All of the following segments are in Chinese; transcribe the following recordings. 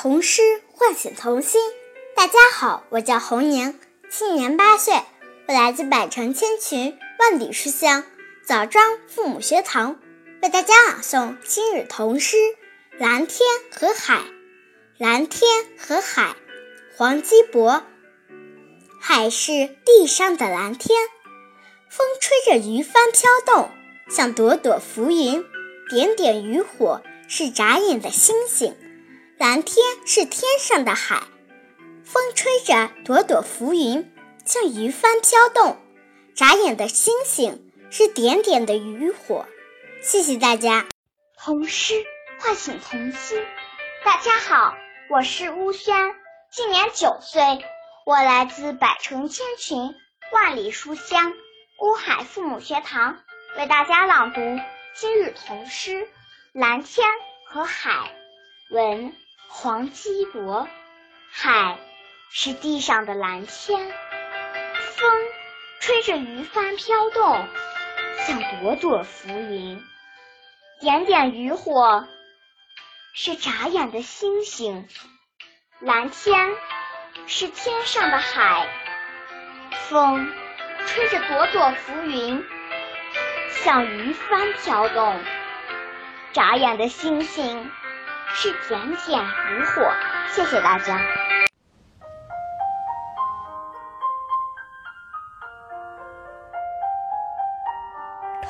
童诗唤醒童心。大家好，我叫洪宁，今年8岁，我来自百城千群万里书香枣庄父母学堂，为大家朗诵今日童诗《蓝天和海》。蓝天和海，黄基博。海是地上的蓝天，风吹着鱼帆飘动，像朵朵浮云，点点渔火是眨眼的星星。蓝天是天上的海，风吹着朵朵浮云，像鱼帆飘动，眨眼的星星是点点的渔火。谢谢大家。童诗唤醒童心。大家好，我是乌轩，今年9岁，我来自百城千群万里书香乌海父母学堂，为大家朗读今日童诗《蓝天和海》，文黄基博。海是地上的蓝天，风吹着鱼帆飘动，像朵朵浮云，点点渔火是眨眼的星星。蓝天是天上的海，风吹着朵朵浮云，像鱼帆飘动，眨眼的星星是点点渔火。谢谢大家。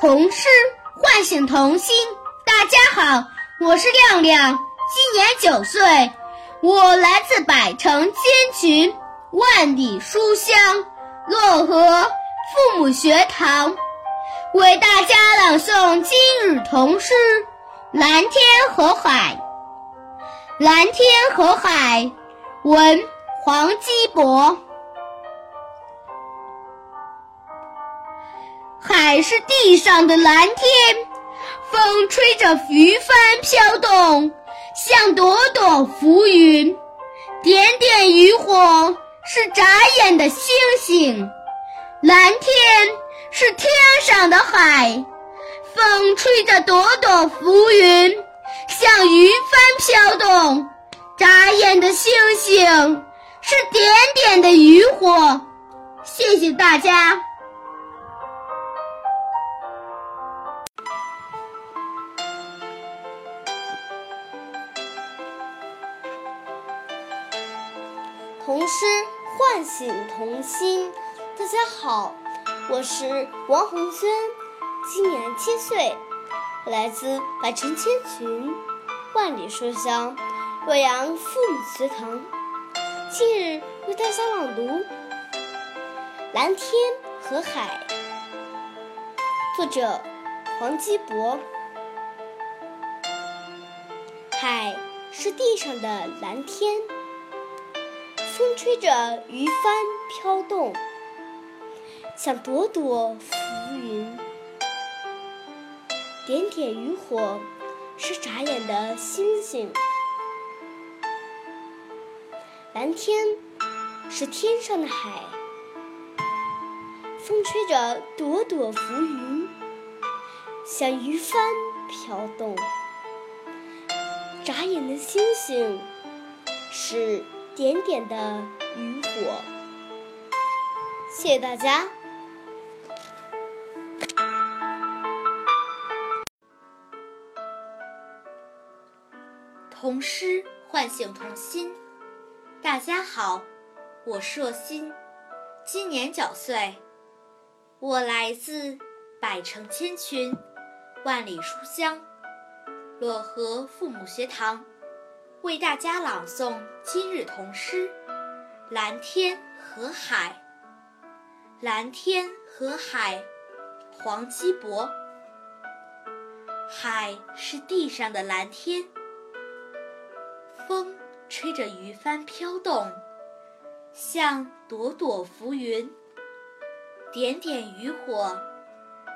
童诗唤醒童心。大家好，我是亮亮，今年9岁，我来自百城千群万里书香漯河父母学堂，为大家朗诵今日童诗《蓝天和海》。蓝天和海，文黄基博。海是地上的蓝天，风吹着鱼帆飘动，像朵朵浮云，点点渔火是眨眼的星星。蓝天是天上的海，风吹着朵朵浮云，像鱼帆飘动，眨眼的星星是点点的渔火。谢谢大家。童诗唤醒童心。大家好，我是王红轩，今年7岁，我来自百城千群万里书香洛阳父母学堂，今日为大家朗读《蓝天和海》，作者黄基博。海是地上的蓝天，风吹着鱼帆飘动，像朵朵浮云，点点渔火是眨眼的星星。蓝天是天上的海，风吹着朵朵浮云，像鱼帆飘动，眨眼的星星是点点的渔火。谢谢大家。童诗唤醒童心。大家好，我是若欣，今年9岁，我来自百城千群万里书香漯河父母学堂，为大家朗诵今日童诗《蓝天和海》。蓝天和海，黄基博。海是地上的蓝天，风吹着鱼帆飘动，像朵朵浮云，点点渔火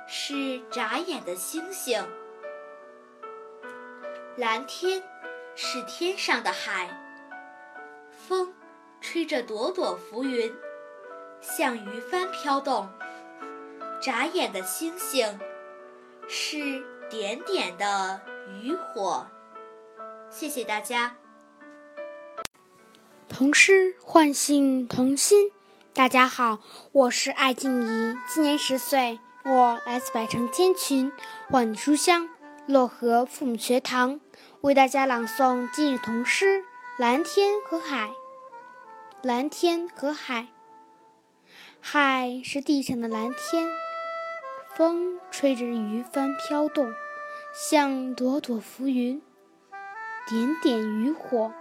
是眨眼的星星。蓝天是天上的海，风吹着朵朵浮云，像鱼帆飘动，眨眼的星星是点点的渔火。谢谢大家。童诗唤醒童心。大家好，我是艾静怡，今年10岁，我来自百城千群万里书香漯河父母学堂，为大家朗诵今日童诗《蓝天和海》。蓝天和海，海是地上的蓝天，风吹着鱼帆飘动，像朵朵浮云，点点渔火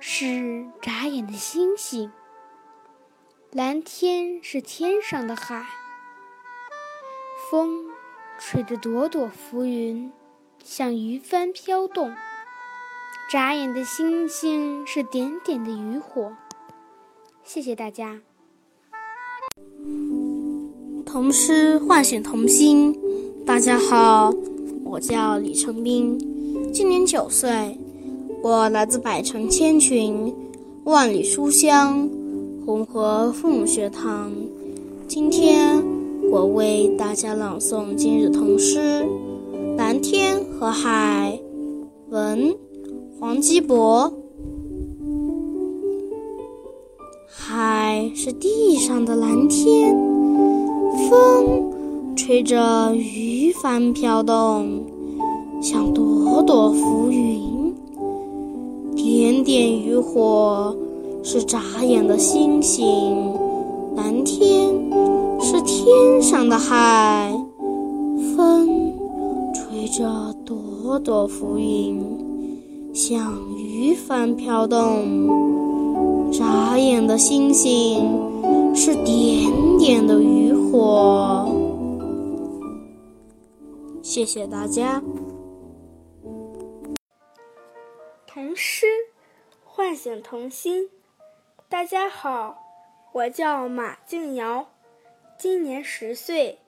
是眨眼的星星。蓝天是天上的海，风吹着朵朵浮云，像渔帆飘动，眨眼的星星是点点的渔火。谢谢大家。童诗唤醒童心。大家好，我叫李成斌，今年9岁，我来自百城千群万里书香漯河父母学堂，今天我为大家朗诵今日童诗《蓝天和海》，文黄基博。海是地上的蓝天，风吹着鱼帆飘动，像朵朵浮云，点点渔火是眨眼的星星。蓝天是天上的海，风吹着朵朵浮云，像鱼帆飘动，眨眼的星星是点点的渔火。谢谢大家。童诗唤醒童心。大家好，我叫马静瑶，今年10岁，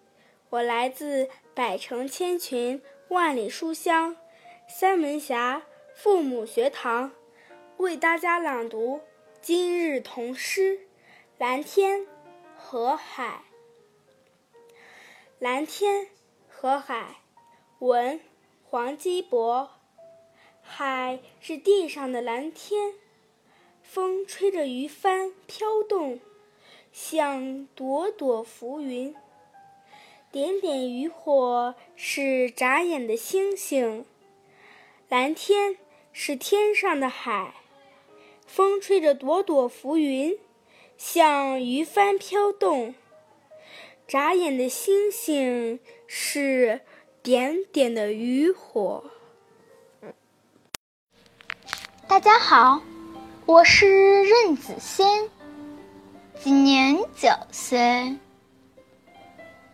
我来自百城千群万里书香三门峡父母学堂，为大家朗读今日童诗《蓝天和海》。蓝天和海，文黄基博。海是地上的蓝天，风吹着鱼帆飘动，像朵朵浮云，点点渔火是眨眼的星星。蓝天是天上的海，风吹着朵朵浮云，像鱼帆飘动，眨眼的星星是点点的渔火。大家好，我是任子欣，今年9岁，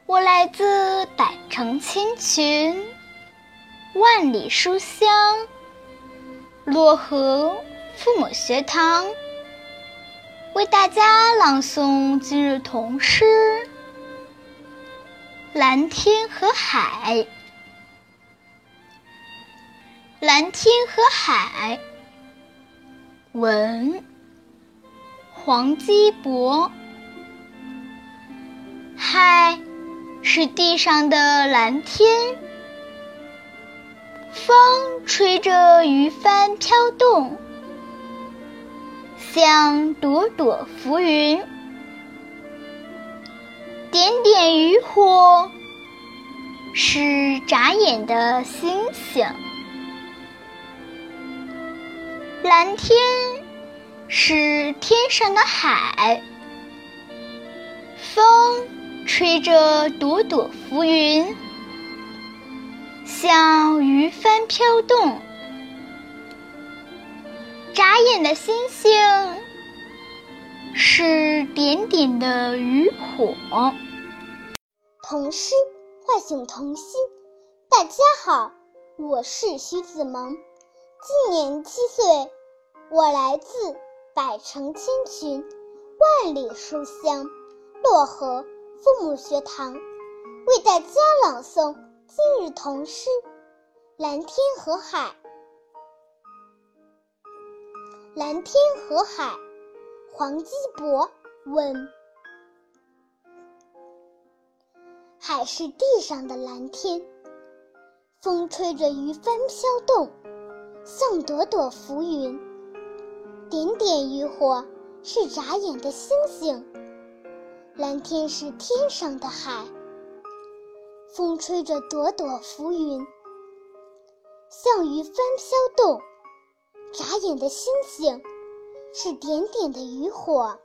我来自百城千群万里书香漯河父母学堂，为大家朗诵今日童诗《蓝天和海》。蓝天和海，文黄基博。海是地上的蓝天，风吹着鱼帆飘动，像朵朵浮云，点点渔火是眨眼的星星。蓝天是天上的海，风吹着朵朵浮云，像鱼帆飘动，眨眼的星星是点点的渔火。童诗唤醒童心。大家好，我是徐子萌，今年7岁，我来自百城千群万里书香漯河父母学堂，为大家朗诵今日童诗《蓝天和海》。蓝天和海，黄基博，文。海是地上的蓝天，风吹着鱼帆飘动，像朵朵浮云，点点渔火是眨眼的星星，蓝天是天上的海，风吹着朵朵浮云，像鱼帆飘动。眨眼的星星是点点的渔火。